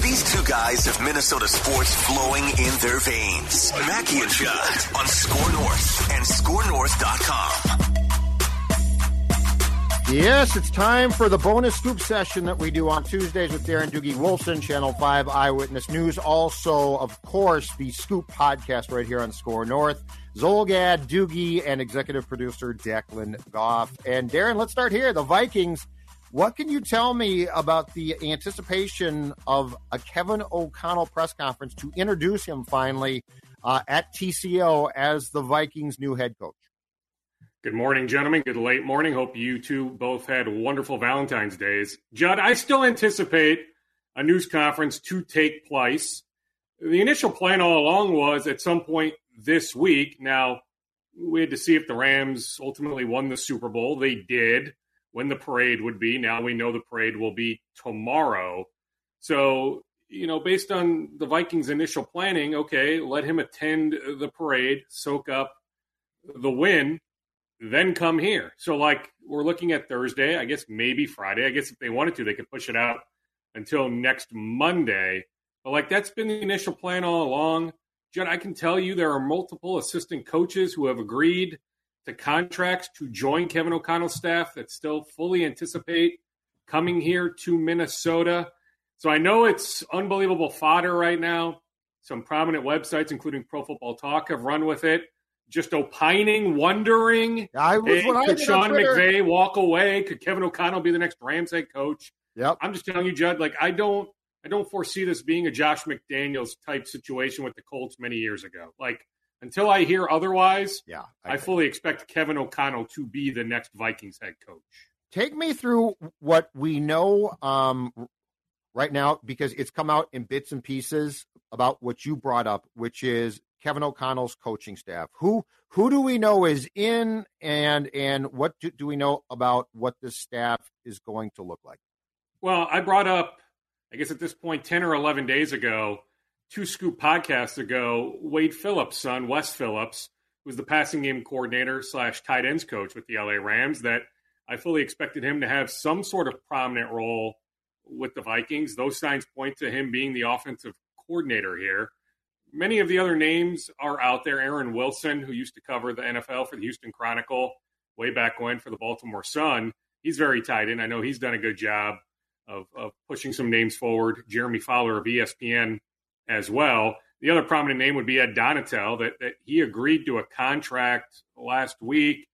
These two guys have Minnesota sports flowing in their veins. Mackie and Judd on Score North and ScoreNorth.com. Yes, it's time for the bonus scoop session that we do on Tuesdays with Darren Doogie Wilson, Channel 5 Eyewitness News. Also, of course, the Scoop podcast right here on Score North. Zolgad, Doogie, and executive producer Declan Goff. And Darren, let's start here. The Vikings. What can you tell me about the anticipation of a Kevin O'Connell press conference to introduce him finally at TCO as the Vikings' new head coach? Good morning, gentlemen. Good late morning. Hope you two both had wonderful Valentine's days. Judd, I still anticipate a news conference to take place. The initial plan all along was at some point this week. Now, we had to see if the Rams ultimately won the Super Bowl. They did. When the parade would be. Now we know the parade will be tomorrow. So, you know, based on the Vikings' initial planning, okay, let him attend the parade, soak up the win, then come here. So, like, we're looking at Thursday, I guess maybe Friday. I guess if they wanted to, they could push it out until next Monday. But, like, that's been the initial plan all along. Judd, I can tell you there are multiple assistant coaches who have agreed to contracts to join Kevin O'Connell's staff that still fully anticipate coming here to Minnesota. So I know it's unbelievable fodder right now. Some prominent websites, including Pro Football Talk, have run with it. Just opining, wondering, could Sean McVay walk away? Could Kevin O'Connell be the next Rams head coach? Yep. I'm just telling you, Judd, like I don't foresee this being a Josh McDaniels type situation with the Colts many years ago. Like, until I hear otherwise, I fully expect Kevin O'Connell to be the next Vikings head coach. Take me through what we know right now, because it's come out in bits and pieces about what you brought up, which is Kevin O'Connell's coaching staff. Who do we know is in, and what do we know about what this staff is going to look like? Well, I brought up, I guess at this point, 10 or 11 days ago, two Scoop podcasts ago, Wade Phillips' son, Wes Phillips, who's the passing game coordinator / tight ends coach with the LA Rams, that I fully expected him to have some sort of prominent role with the Vikings. Those signs point to him being the offensive coordinator here. Many of the other names are out there. Aaron Wilson, who used to cover the NFL for the Houston Chronicle way back when for the Baltimore Sun, he's very tight end. I know he's done a good job of pushing some names forward. Jeremy Fowler of ESPN as well. The other prominent name would be Ed Donatell, that he agreed to a contract last week.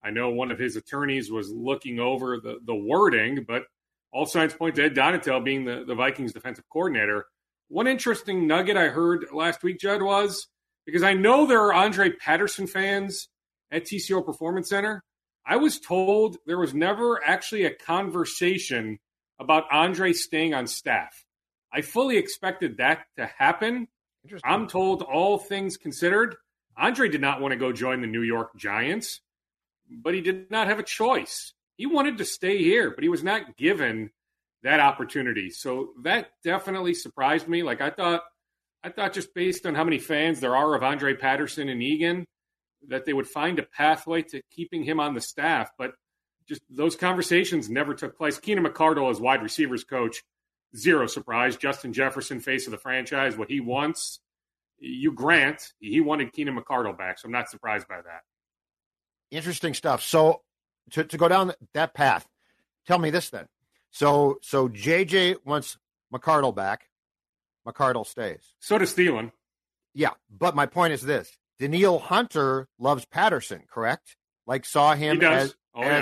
I know one of his attorneys was looking over the wording, but all signs point to Ed Donatell being the Vikings defensive coordinator. One interesting nugget I heard last week, Judd, was because I know there are Andre Patterson fans at TCO Performance Center. I was told there was never actually a conversation about Andre staying on staff. I fully expected that to happen. I'm told, all things considered, Andre did not want to go join the New York Giants, but he did not have a choice. He wanted to stay here, but he was not given that opportunity. So that definitely surprised me. Like, I thought just based on how many fans there are of Andre Patterson and Egan, that they would find a pathway to keeping him on the staff. But just those conversations never took place. Keenan McCardell as wide receivers coach, zero surprise. Justin Jefferson, face of the franchise, what he wants, you grant. He wanted Keenan McCardell back, so I'm not surprised by that. Interesting stuff. So to go down that path, tell me this then. So JJ wants McCardell back. McCardell stays. So does Thielen. Yeah, but my point is this. Danielle Hunter loves Patterson, correct? Like saw him as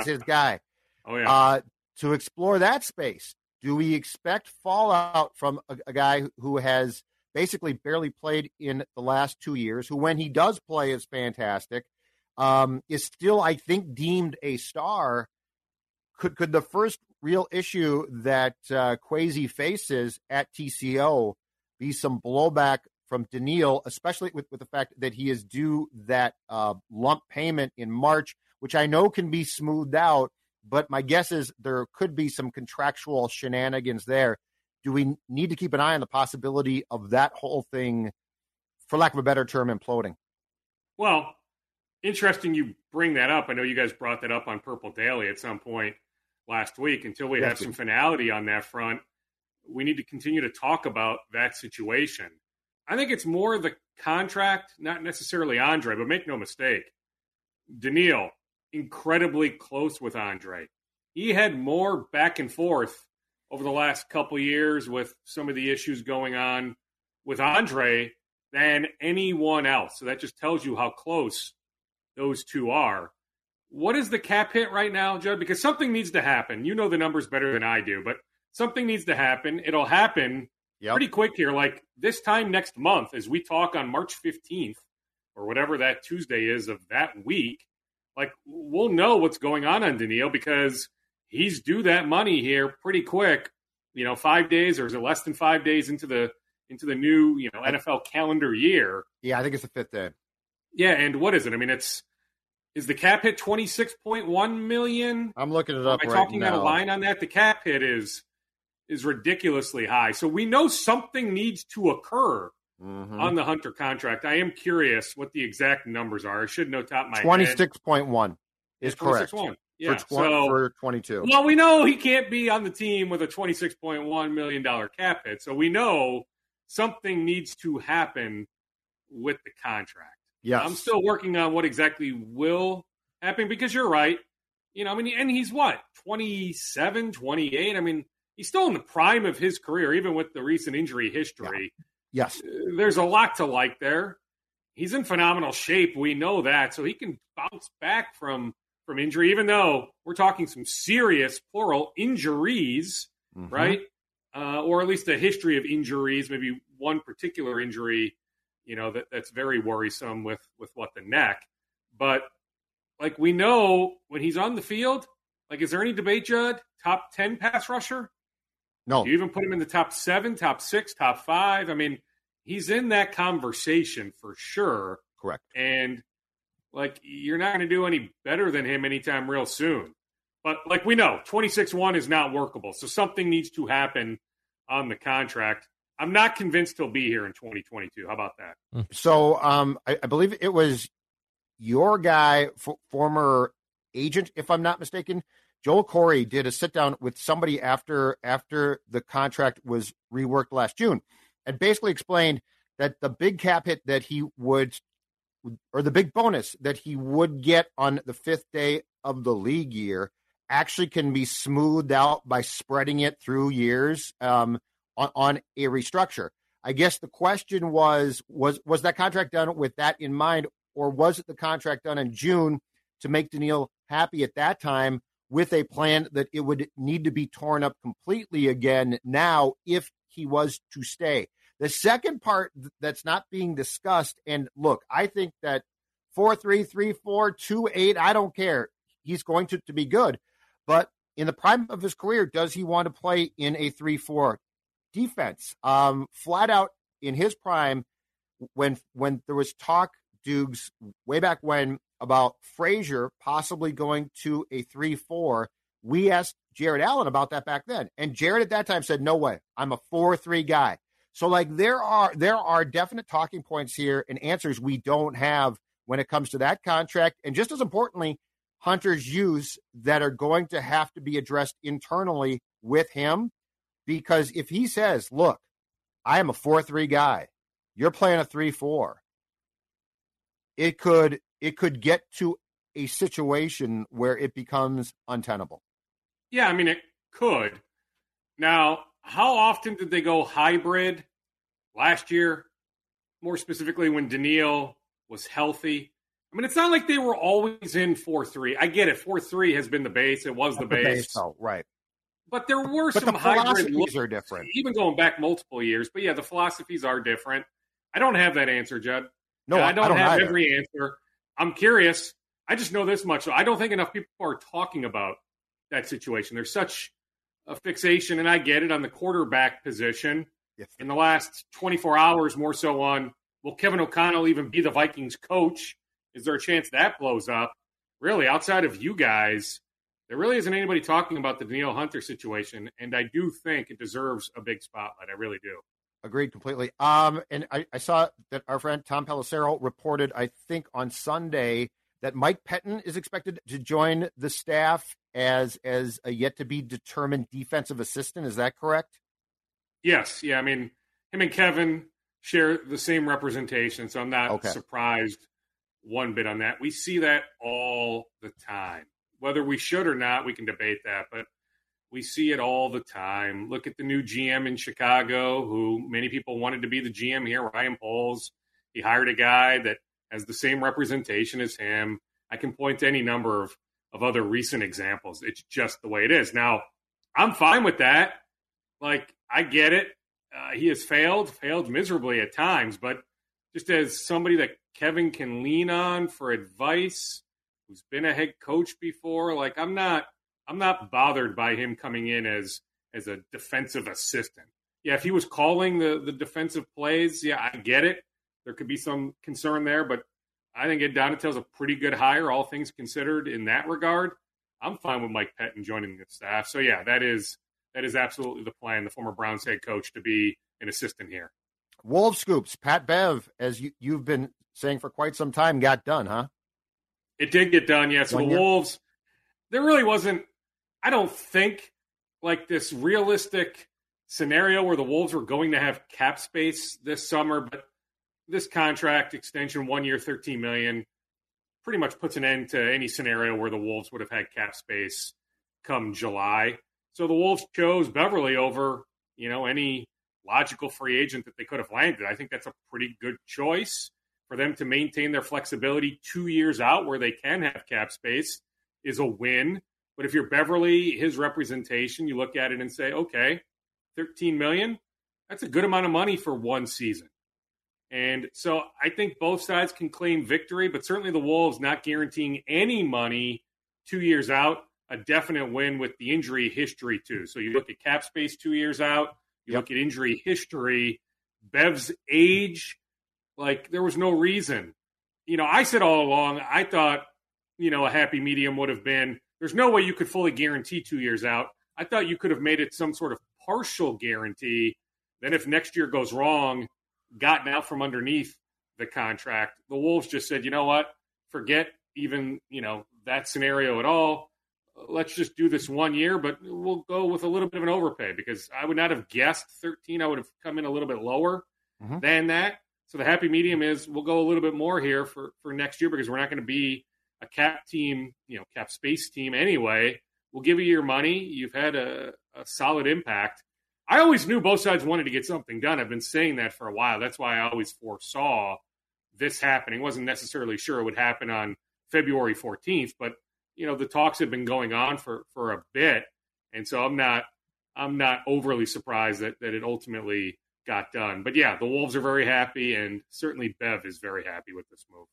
his guy. Oh, yeah. To explore that space, do we expect fallout from a guy who has basically barely played in the last 2 years, who when he does play is fantastic, is still, I think, deemed a star? Could the first real issue that Kwesi faces at TCO be some blowback from Daniil, especially with the fact that he is due that lump payment in March, which I know can be smoothed out, but my guess is there could be some contractual shenanigans there. Do we need to keep an eye on the possibility of that whole thing, for lack of a better term, imploding? Well, interesting you bring that up. I know you guys brought that up on Purple Daily at some point last week. Until we have some finality on that front, we need to continue to talk about that situation. I think it's more the contract, not necessarily Andre, but make no mistake, Daniil, incredibly close with Andre. He had more back and forth over the last couple years with some of the issues going on with Andre than anyone else. So that just tells you how close those two are. What is the cap hit right now, Judd? Because something needs to happen. You know the numbers better than I do, but something needs to happen. It'll happen pretty quick here, like this time next month as we talk on March 15th or whatever that Tuesday is of that week. Like, we'll know what's going on Daniil because he's due that money here pretty quick. You know, 5 days, or is it less than 5 days into the new, you know, NFL calendar year? Yeah, I think it's the fifth day. Yeah, and what is it? I mean, is the cap hit $26.1 million? I'm looking it up right now. Am I talking out of line on that? The cap hit is ridiculously high. So we know something needs to occur on the Hunter contract. I am curious what the exact numbers are. I should know top of my 26.1 is correct. Yeah. For 22. Well, we know he can't be on the team with a $26.1 million cap hit. So we know something needs to happen with the contract. Yes. I'm still working on what exactly will happen because you're right. You know, I mean, and he's what, 27, 28? I mean, he's still in the prime of his career, even with the recent injury history. Yeah. Yes. There's a lot to like there. He's in phenomenal shape. We know that. So he can bounce back from injury, even though we're talking some serious, plural, injuries, right? Or at least a history of injuries, maybe one particular injury, you know, that's very worrisome with the neck. But, like, we know when he's on the field, like, is there any debate, Judd? Top 10 pass rusher? No. Do you even put him in the top 7, top 6, top 5? I mean, he's in that conversation for sure. Correct. And, like, you're not going to do any better than him anytime real soon. But, like, we know 26-1 is not workable, so something needs to happen on the contract. I'm not convinced he'll be here in 2022. How about that? So I believe it was your guy, former agent, if I'm not mistaken, Joel Corey, did a sit-down with somebody after the contract was reworked last June and basically explained that the big cap hit that he would – or the big bonus that he would get on the fifth day of the league year actually can be smoothed out by spreading it through years on a restructure. I guess the question was that contract done with that in mind, or was it the contract done in June to make Daniil happy at that time, with a plan that it would need to be torn up completely again now if he was to stay? The second part that's not being discussed, and look, I think that 4.3, 3.4, 2.8, I don't care. He's going to be good. But in the prime of his career, does he want to play in a 3-4 defense? Flat out in his prime, when there was talk, Dukes, way back when, about Frazier possibly going to a 3-4, we asked Jared Allen about that back then. And Jared at that time said, no way, I'm a 4-3 guy. So, like, there are definite talking points here and answers we don't have when it comes to that contract. And just as importantly, Hunter's use that are going to have to be addressed internally with him, because if he says, look, I am a 4-3 guy, you're playing a 3-4, it could get to a situation where it becomes untenable. Yeah, I mean, it could. Now, how often did they go hybrid last year, more specifically when Daniil was healthy. I mean, it's not like they were always in 4-3. I get it. 4-3 has been the base. It was the base. Oh, right. But there were some hybrid looks are different, even going back multiple years. But yeah, the philosophies are different. I don't have that answer, Judd. No, I don't have either. Every answer. I'm curious. I just know this much. I don't think enough people are talking about that situation. There's such a fixation, and I get it, on the quarterback position. Yes. In the last 24 hours, more so on, will Kevin O'Connell even be the Vikings coach? Is there a chance that blows up? Really, outside of you guys, there really isn't anybody talking about the Danielle Hunter situation, and I do think it deserves a big spotlight. I really do. Agreed completely. And I saw that our friend Tom Pelissero reported, I think on Sunday, that Mike Pettine is expected to join the staff as a yet-to-be-determined defensive assistant. Is that correct? Yes. Yeah, I mean, him and Kevin share the same representation, so I'm not surprised one bit on that. We see that all the time. Whether we should or not, we can debate that, but we see it all the time. Look at the new GM in Chicago, who many people wanted to be the GM here, Ryan Poles. He hired a guy that has the same representation as him. I can point to any number of other recent examples. It's just the way it is. Now, I'm fine with that. Like, I get it. He has failed miserably at times, but just as somebody that Kevin can lean on for advice, who's been a head coach before, like I'm not bothered by him coming in as a defensive assistant. Yeah, if he was calling the defensive plays, yeah, I get it. There could be some concern there, but I think Ed Donatell's a pretty good hire, all things considered, in that regard. I'm fine with Mike Pettine joining the staff. So, yeah, that is absolutely the plan, the former Browns head coach, to be an assistant here. Wolf Scoops, Pat Bev, as you've been saying for quite some time, got done, huh? It did get done, yeah. So the Wolves, there really wasn't, I don't think, like this realistic scenario where the Wolves were going to have cap space this summer, but this contract extension, 1 year, $13 million, pretty much puts an end to any scenario where the Wolves would have had cap space come July. So the Wolves chose Beverley over, any logical free agent that they could have landed. I think that's a pretty good choice for them to maintain their flexibility 2 years out where they can have cap space is a win. But if you're Beverley, his representation, you look at it and say, okay, $13 million, that's a good amount of money for one season. And so I think both sides can claim victory, but certainly the Wolves not guaranteeing any money 2 years out, a definite win with the injury history too. So you look at cap space 2 years out, you look at injury history, Bev's age, like there was no reason. I said all along, I thought, a happy medium would have been, there's no way you could fully guarantee 2 years out. I thought you could have made it some sort of partial guarantee. Then if next year goes wrong, gotten out from underneath the contract. The Wolves just said, you know what, forget even, that scenario at all. Let's just do this 1 year, but we'll go with a little bit of an overpay because I would not have guessed 13. I would have come in a little bit lower than that. So the happy medium is we'll go a little bit more here for next year because we're not going to be a cap team, cap space team anyway. We'll give you your money. You've had a solid impact. I always knew both sides wanted to get something done. I've been saying that for a while. That's why I always foresaw this happening. Wasn't necessarily sure it would happen on February 14th, but the talks have been going on for a bit, and so I'm not overly surprised that it ultimately got done. But yeah, the Wolves are very happy, and certainly Bev is very happy with this move.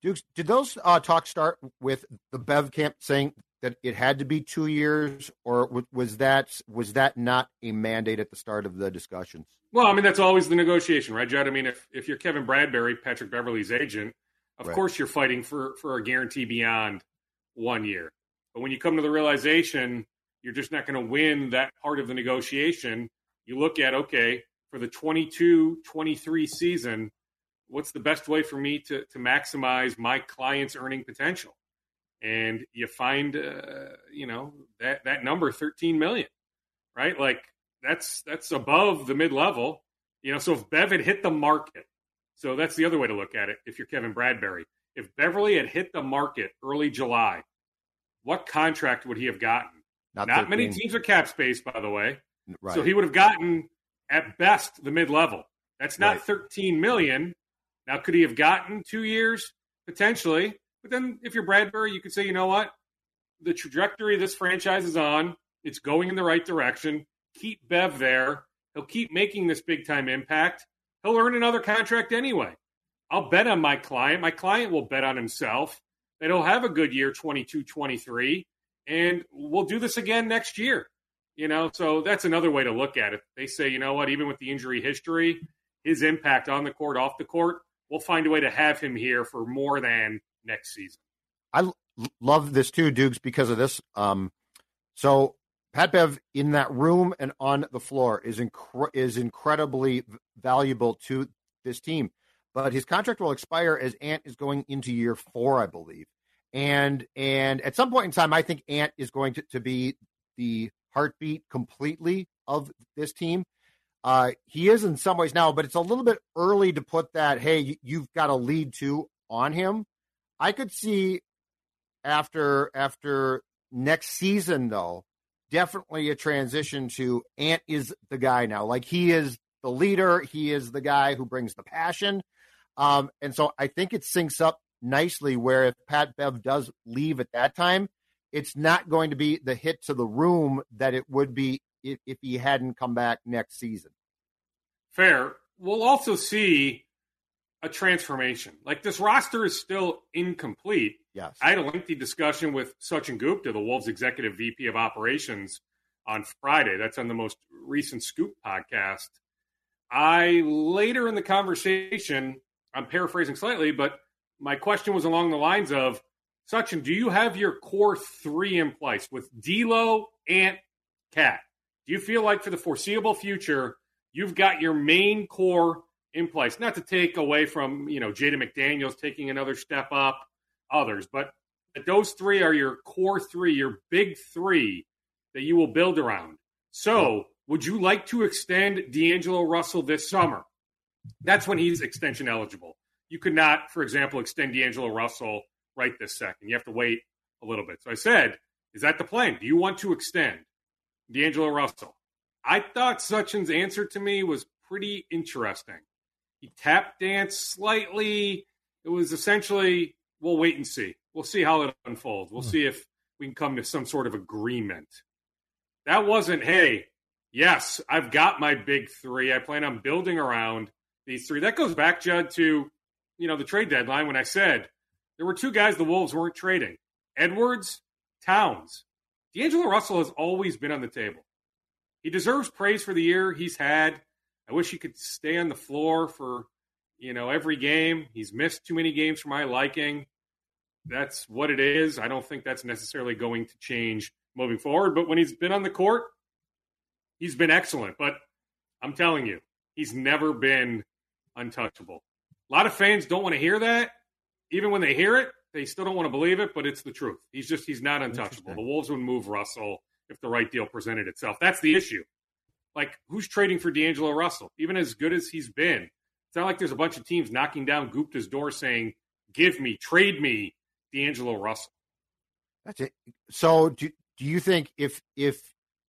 Dukes, did those talks start with the Bev camp saying that it had to be 2 years, or was that not a mandate at the start of the discussions? Well, I mean, that's always the negotiation, right, Judd? I mean, if you're Kevin Bradbury, Patrick Beverley's agent, of course you're fighting for a guarantee beyond 1 year. But when you come to the realization you're just not going to win that part of the negotiation, you look at, okay, for the 22-23 season, what's the best way for me to maximize my client's earning potential? And you find, that number, $13 million, right? Like that's above the mid-level, so if Bev had hit the market, so that's the other way to look at it. If you're Kevin Bradbury, if Beverley had hit the market early July, what contract would he have gotten? Not many teams are cap space, by the way. Right. So he would have gotten at best the mid-level. That's not right. $13 million. Now, could he have gotten 2 years? Potentially. But then if you're Bradbury, you could say, you know what? The trajectory this franchise is on, it's going in the right direction. Keep Bev there. He'll keep making this big-time impact. He'll earn another contract anyway. I'll bet on my client. My client will bet on himself that he'll have a good year, 22-23, and we'll do this again next year. You know, so that's another way to look at it. They say, you know what, even with the injury history, his impact on the court, off the court, we'll find a way to have him here for more than next season. I love this too, Dukes, because of this. So Pat Bev in that room and on the floor is incredibly valuable to this team, but his contract will expire as Ant is going into year 4, I believe. And at some point in time, I think Ant is going to be the heartbeat completely of this team. He is in some ways now, but it's a little bit early to put that, hey, you've got a lead to on him. I could see after next season, though, definitely a transition to Ant is the guy now. Like, he is the leader. He is the guy who brings the passion. And so I think it syncs up nicely where if Pat Bev does leave at that time, it's not going to be the hit to the room that it would be if he hadn't come back next season. Fair. We'll also see a transformation. Like, this roster is still incomplete. Yes. I had a lengthy discussion with Sachin Gupta, the Wolves executive VP of operations, on Friday. That's on the most recent Scoop podcast. Later in the conversation, I'm paraphrasing slightly, but my question was along the lines of, Sachin, do you have your core three in place with D'Lo, Ant, Cat? Do you feel like for the foreseeable future, you've got your main core in place? Not to take away from, you know, Jaden McDaniels taking another step up, others, but that those three are your core three, your big three that you will build around. So would you like to extend D'Angelo Russell this summer? That's when he's extension eligible. You could not, for example, extend D'Angelo Russell right this second. You have to wait a little bit. So I said, is that the plan? Do you want to extend D'Angelo Russell? I thought Sachin's answer to me was pretty interesting. He tap danced slightly. It was essentially, we'll wait and see. We'll see how it unfolds. We'll see if we can come to some sort of agreement. That wasn't, hey, yes, I've got my big three. I plan on building around these three. That goes back, Judd, to, you know, the trade deadline when I said there were two guys the Wolves weren't trading. Edwards, Towns. D'Angelo Russell has always been on the table. He deserves praise for the year he's had. I wish he could stay on the floor for, you know, every game. He's missed too many games for my liking. That's what it is. I don't think that's necessarily going to change moving forward. But when he's been on the court, he's been excellent. But I'm telling you, he's never been untouchable. A lot of fans don't want to hear that. Even when they hear it, they still don't want to believe it, but it's the truth. He's not untouchable. The Wolves would move Russell if the right deal presented itself. That's the issue. Like, who's trading for D'Angelo Russell? Even as good as he's been, it's not like there's a bunch of teams knocking down Gupta's door saying, give me, trade me D'Angelo Russell. That's it. So do you think if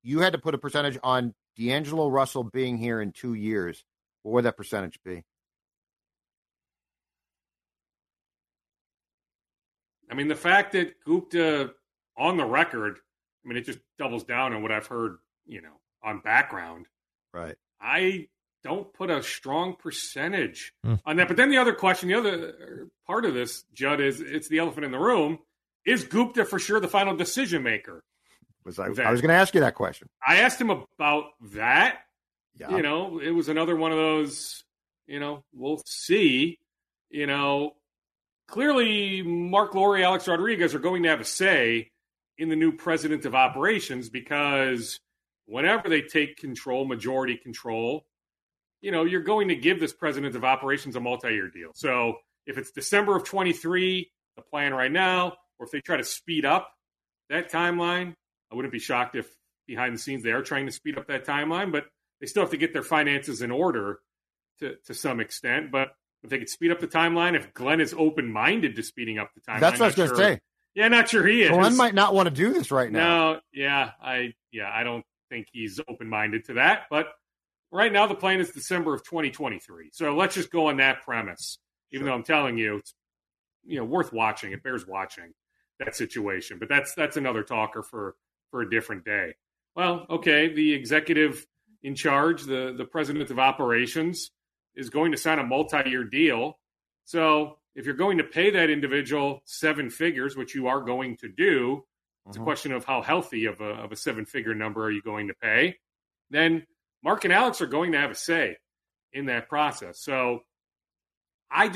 you had to put a percentage on D'Angelo Russell being here in 2 years, what would that percentage be? I mean, the fact that Gupta on the record, I mean, it just doubles down on what I've heard, you know, on background. Right. I don't put a strong percentage on that. But then the other question, the other part of this, Judd, is it's the elephant in the room. Is Gupta for sure the final decision maker? I was going to ask you that question. I asked him about that. Yeah. You know, it was another one of those, you know, we'll see, you know. Clearly, Mark Lore, Alex Rodriguez are going to have a say in the new president of operations, because whenever they take control, majority control, you know, you're going to give this president of operations a multi-year deal. So if it's December of 23, the plan right now, or if they try to speed up that timeline, I wouldn't be shocked if behind the scenes they are trying to speed up that timeline, but they still have to get their finances in order to some extent. But if they could speed up the timeline, if Glenn is open-minded to speeding up the timeline. That's what I was going to say. Yeah, not sure he is. Glenn might not want to do this right now. No, I don't think he's open-minded to that. But Right now, the plan is December of 2023. So let's just go on that premise, even though I'm telling you, it's, you know, worth watching. It bears watching, that situation. But that's another talker for a different day. Well, okay, the executive in charge, the president of operations, is going to sign a multi-year deal. So if you're going to pay that individual seven figures, which you are going to do, it's a question of how healthy of a seven-figure number are you going to pay. Then Mark and Alex are going to have a say in that process. So I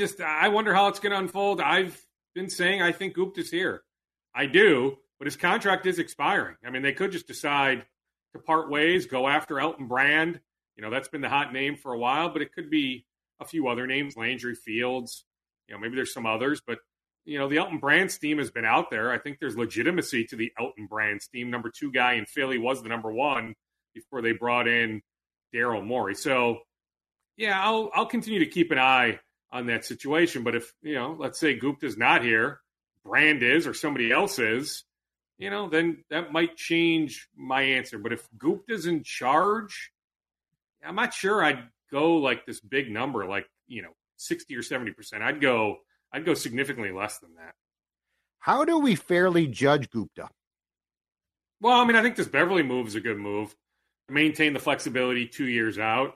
wonder how it's going to unfold. I've been saying I think Gupta's here. I do, but his contract is expiring. I mean, they could just decide to part ways, go after Elton Brand. You know, that's been the hot name for a while, but it could be a few other names, Landry Fields. You know, maybe there's some others, but, you know, the Elton Brand steam has been out there. I think there's legitimacy to the Elton Brand steam. Number two guy in Philly was the number one before they brought in Daryl Morey. So, yeah, I'll continue to keep an eye on that situation. But if, you know, let's say Gupta's not here, Brand is, or somebody else is, you know, then that might change my answer. But if Gupta's in charge, I'm not sure I'd go like this big number, like, you know, 60 or 70%. I'd go significantly less than that. How do we fairly judge Gupta? Well, I mean, I think this Beverley move is a good move. Maintain the flexibility 2 years out.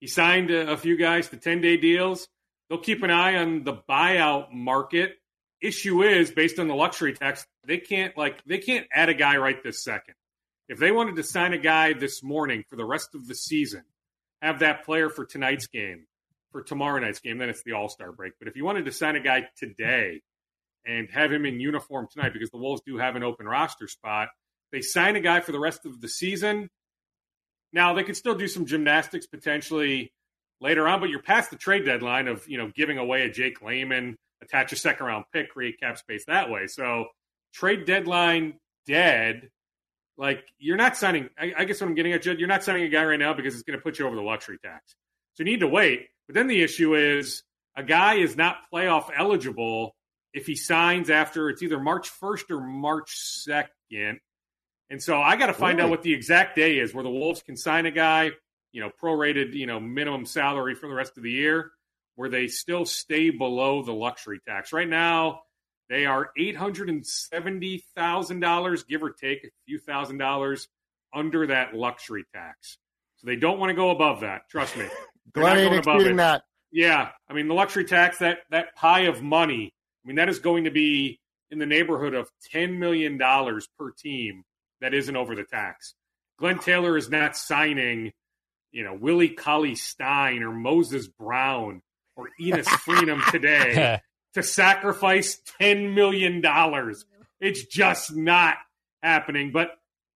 He signed a few guys to 10-day deals. They'll keep an eye on the buyout market. Issue is, based on the luxury tax, they can't add a guy right this second. If they wanted to sign a guy this morning for the rest of the season, have that player for tonight's game, for tomorrow night's game, then it's the All-Star break. But if you wanted to sign a guy today and have him in uniform tonight, because the Wolves do have an open roster spot, they sign a guy for the rest of the season. Now, they could still do some gymnastics potentially later on, but you're past the trade deadline of, you know, giving away a Jake Layman, attach a second-round pick, create cap space that way. So trade deadline dead, like, you're not signing – I guess what I'm getting at, Jed, you're not signing a guy right now because it's going to put you over the luxury tax. So you need to wait. But then the issue is a guy is not playoff eligible if he signs after it's either March 1st or March 2nd. And so I got to find out what the exact day is where the Wolves can sign a guy, you know, prorated, you know, minimum salary for the rest of the year, where they still stay below the luxury tax. Right now they are $870,000, give or take a few thousand dollars, under that luxury tax. So they don't want to go above that. Trust me. Glenn ain't excluding that. Yeah. I mean, the luxury tax, that pie of money, I mean, that is going to be in the neighborhood of $10 million per team that isn't over the tax. Glenn Taylor is not signing, you know, Willie Cauley-Stein or Moses Brown or Enos Freedom today to sacrifice $10 million. It's just not happening. But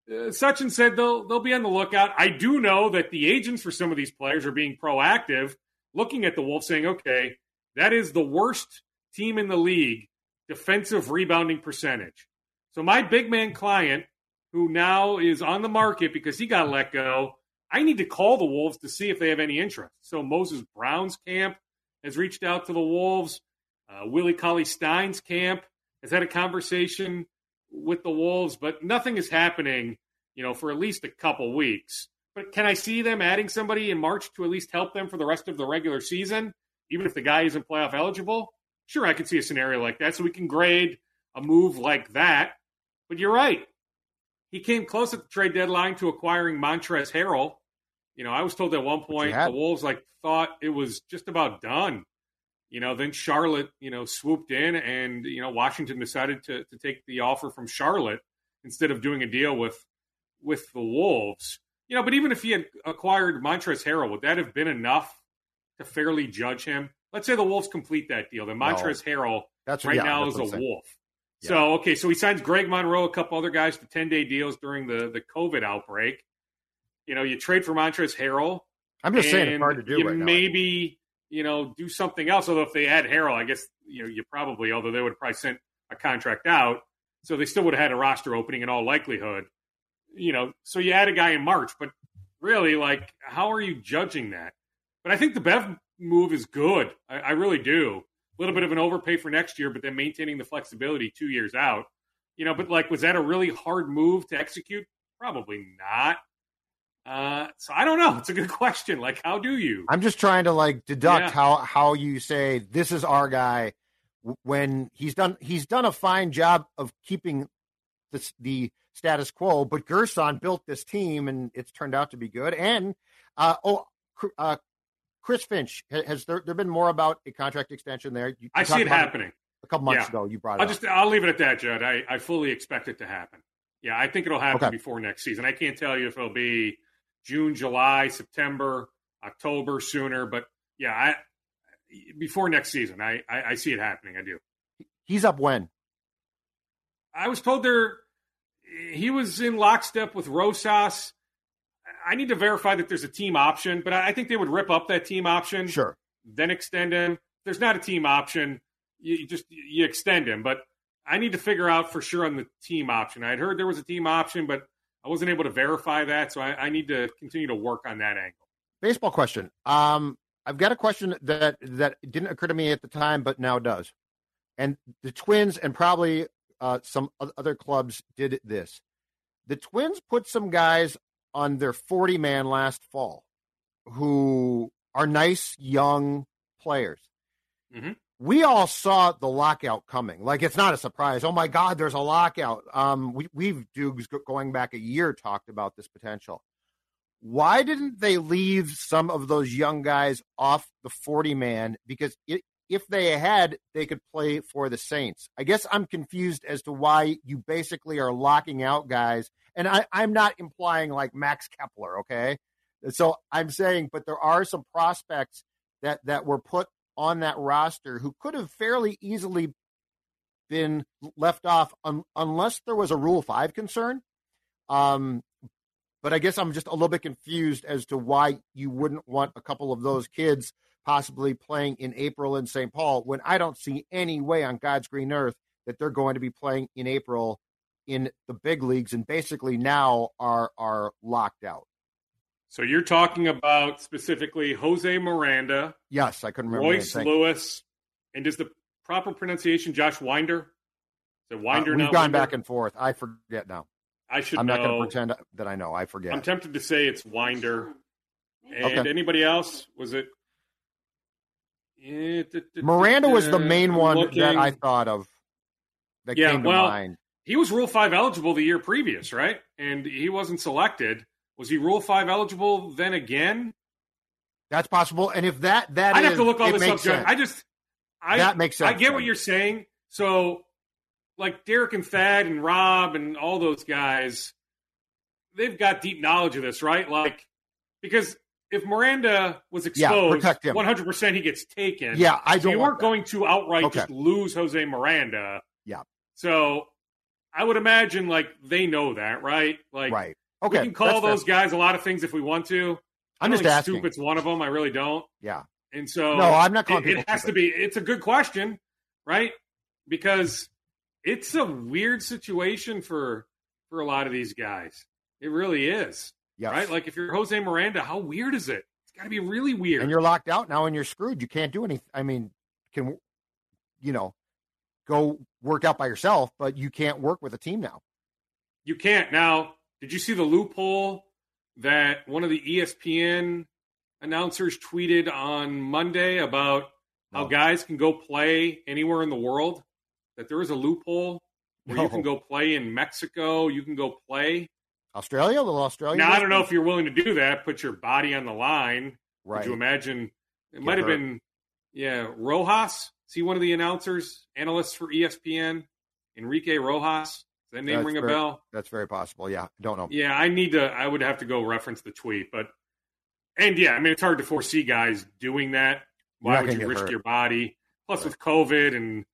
Sachin said they'll be on the lookout. I do know that the agents for some of these players are being proactive, looking at the Wolves saying, okay, that is the worst team in the league, defensive rebounding percentage. So my big man client, who now is on the market because he got let go, I need to call the Wolves to see if they have any interest. So Moses Brown's camp has reached out to the Wolves. Willie Cauley-Stein's camp has had a conversation with the Wolves, but nothing is happening, you know, for at least a couple weeks. But can I see them adding somebody in March to at least help them for the rest of the regular season, even if the guy isn't playoff eligible? Sure, I could see a scenario like that, so we can grade a move like that. But you're right. He came close at the trade deadline to acquiring Montrezl Harrell. You know, I was told at one point the Wolves, like, thought it was just about done. You know, then Charlotte, you know, swooped in and, you know, Washington decided to take the offer from Charlotte instead of doing a deal with the Wolves. You know, but even if he had acquired Montrezl Harrell, would that have been enough to fairly judge him? Let's say the Wolves complete that deal. Then Montrezl Harrell now is a Wolf. Yeah. So, okay, so he signs Greg Monroe, a couple other guys to 10-day deals during the COVID outbreak. You know, you trade for Montrezl Harrell. I'm just saying it's hard to do right now. Maybe – you know, do something else. Although if they had Harrell, I guess, you know, you probably, although they would have probably sent a contract out, so they still would have had a roster opening in all likelihood. You know, so you add a guy in March, but really, like, how are you judging that? But I think the Bev move is good. I really do. A little bit of an overpay for next year, but then maintaining the flexibility 2 years out. You know, but, like, was that a really hard move to execute? Probably not. So I don't know. It's a good question. Like, how do you? I'm just trying to like deduct how you say this is our guy when he's done a fine job of keeping the status quo. But Gerson built this team, and it's turned out to be good. And Chris Finch, has there been more about a contract extension there? I see it happening. A couple months ago, you brought it up. I'll leave it at that, Judd. I fully expect it to happen. Yeah, I think it'll happen before next season. I can't tell you if it'll be June, July, September, October, sooner. But, yeah, before next season, I see it happening. I do. He's up when? I was told he was in lockstep with Rosas. I need to verify that there's a team option, but I think they would rip up that team option. Sure. Then extend him. There's not a team option. You extend him, but I need to figure out for sure on the team option. I had heard there was a team option, but I wasn't able to verify that, so I need to continue to work on that angle. Baseball question. I've got a question that didn't occur to me at the time, but now does. And the Twins and probably some other clubs did this. The Twins put some guys on their 40-man last fall who are nice, young players. Mm-hmm. We all saw the lockout coming. Like, it's not a surprise. Oh, my God, there's a lockout. We've Dukes going back a year talked about this potential. Why didn't they leave some of those young guys off the 40-man? Because if they had, they could play for the Saints. I guess I'm confused as to why you basically are locking out guys. And I'm not implying, like, Max Kepler, okay? So I'm saying, but there are some prospects that were put on that roster who could have fairly easily been left off unless there was a Rule 5 concern. But I guess I'm just a little bit confused as to why you wouldn't want a couple of those kids possibly playing in April in St. Paul when I don't see any way on God's green earth that they're going to be playing in April in the big leagues and basically now are locked out. So you're talking about specifically Jose Miranda. Yes, I couldn't remember. Royce Lewis. And is the proper pronunciation Josh Winder? Is it Winder now? We've gone back and forth. I forget now. I'm not going to pretend that I know. I forget. I'm tempted to say it's Winder. And anybody else? Was it? Miranda was the main one that I thought of that came to mind. He was Rule 5 eligible the year previous, right? And he wasn't selected. Was he Rule 5 eligible then again? That's possible. And if that I'd have to look all this up, John. That makes sense. I get what you're saying. So, like Derek and Thad and Rob and all those guys, they've got deep knowledge of this, right? Like, because if Miranda was exposed, 100% he gets taken. Yeah, I don't. So you weren't going to outright just lose Jose Miranda. Yeah. So, I would imagine like they know that, right? Like, right. Okay, we can call those guys a lot of things if we want to. I'm just asking. Stupid's one of them. I really don't. Yeah. And so no, I'm not calling it has stupid. To be. It's a good question, right? Because it's a weird situation for a lot of these guys. It really is. Yes. Right? Like if you're Jose Miranda, how weird is it? It's got to be really weird. And you're locked out now and you're screwed. You can't do anything. I mean, go work out by yourself, but you can't work with a team now. You can't now. Did you see the loophole that one of the ESPN announcers tweeted on Monday about how guys can go play anywhere in the world? That there is a loophole where you can go play in Mexico. You can go play Australia, little Australia. Now, I don't know if you're willing to do that. Put your body on the line. Right. Could you imagine? It might have been, Rojas. See one of the analysts for ESPN, Enrique Rojas. That name ring a bell? That's very possible. Yeah, don't know. Yeah, I would have to go reference the tweet, it's hard to foresee guys doing that. Why would you risk your body? Plus, with COVID and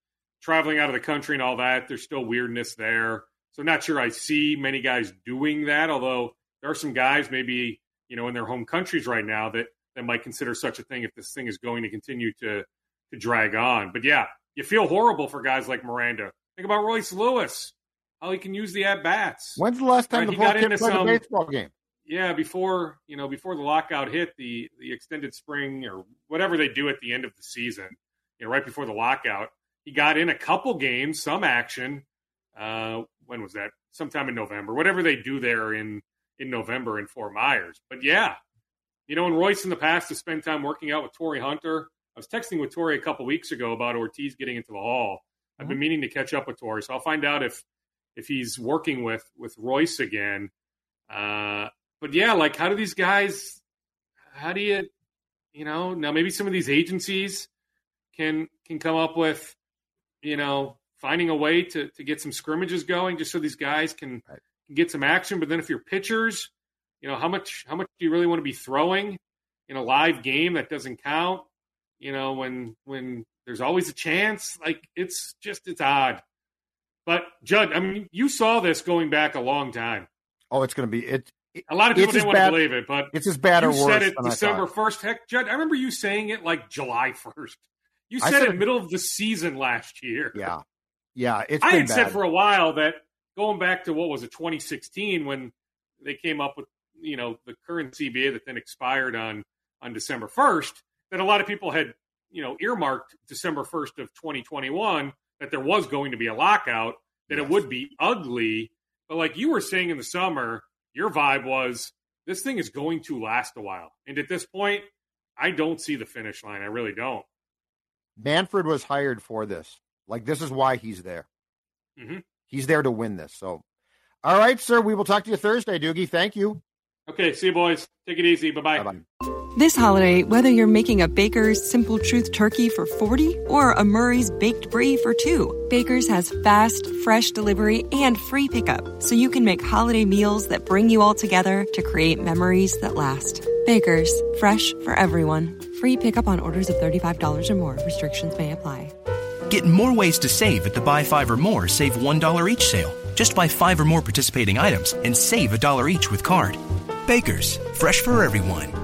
traveling out of the country and all that, there's still weirdness there. So, not sure I see many guys doing that. Although there are some guys, maybe in their home countries right now that might consider such a thing if this thing is going to continue to drag on. But yeah, you feel horrible for guys like Miranda. Think about Royce Lewis. How he can use the at-bats. When's the last time the whole kid played a baseball game? Yeah, before the lockout hit, the extended spring or whatever they do at the end of the season, right before the lockout, he got in a couple games, some action. When was that? Sometime in November. Whatever they do there in in November in Fort Myers. But yeah, you know, and Royce in the past has spent time working out with Torii Hunter. I was texting with Torii a couple weeks ago about Ortiz getting into the Hall. I've been meaning to catch up with Torii, so I'll find out if he's working with Royce again. But yeah, like how do these guys, how do you, you know, now maybe some of these agencies can come up with, you know, finding a way to get some scrimmages going just so these guys can get some action. But then if you're pitchers, you know, how much do you really want to be throwing in a live game that doesn't count? You know, when there's always a chance, like it's odd. But Judd, I mean, you saw this going back a long time. Oh, it's going to be a lot of people didn't want to believe it, but it's as bad or worse. You said it December 1st. Heck, Judd, I remember you saying it like July 1st. You said it middle of the season last year. Yeah, it's been bad. I had said for a while that going back to 2016 when they came up with, you know, the current CBA that then expired on December 1st. That a lot of people had, you know, earmarked December 1st of 2021 that there was going to be a lockout. That It would be ugly. But like you were saying in the summer, your vibe was this thing is going to last a while. And at this point, I don't see the finish line. I really don't. Manfred was hired for this. Like, this is why he's there. Mm-hmm. He's there to win this. So, all right, sir, we will talk to you Thursday, Doogie. Thank you. Okay, see you, boys. Take it easy. Bye-bye. Bye-bye. This holiday, whether you're making a Baker's Simple Truth Turkey for 40 or a Murray's Baked Brie for 2, Baker's has fast, fresh delivery and free pickup, so you can make holiday meals that bring you all together to create memories that last. Baker's, fresh for everyone. Free pickup on orders of $35 or more. Restrictions may apply. Get more ways to save at the Buy 5 or More Save $1 each sale. Just buy 5 or more participating items and save $1 each with card. Baker's, fresh for everyone.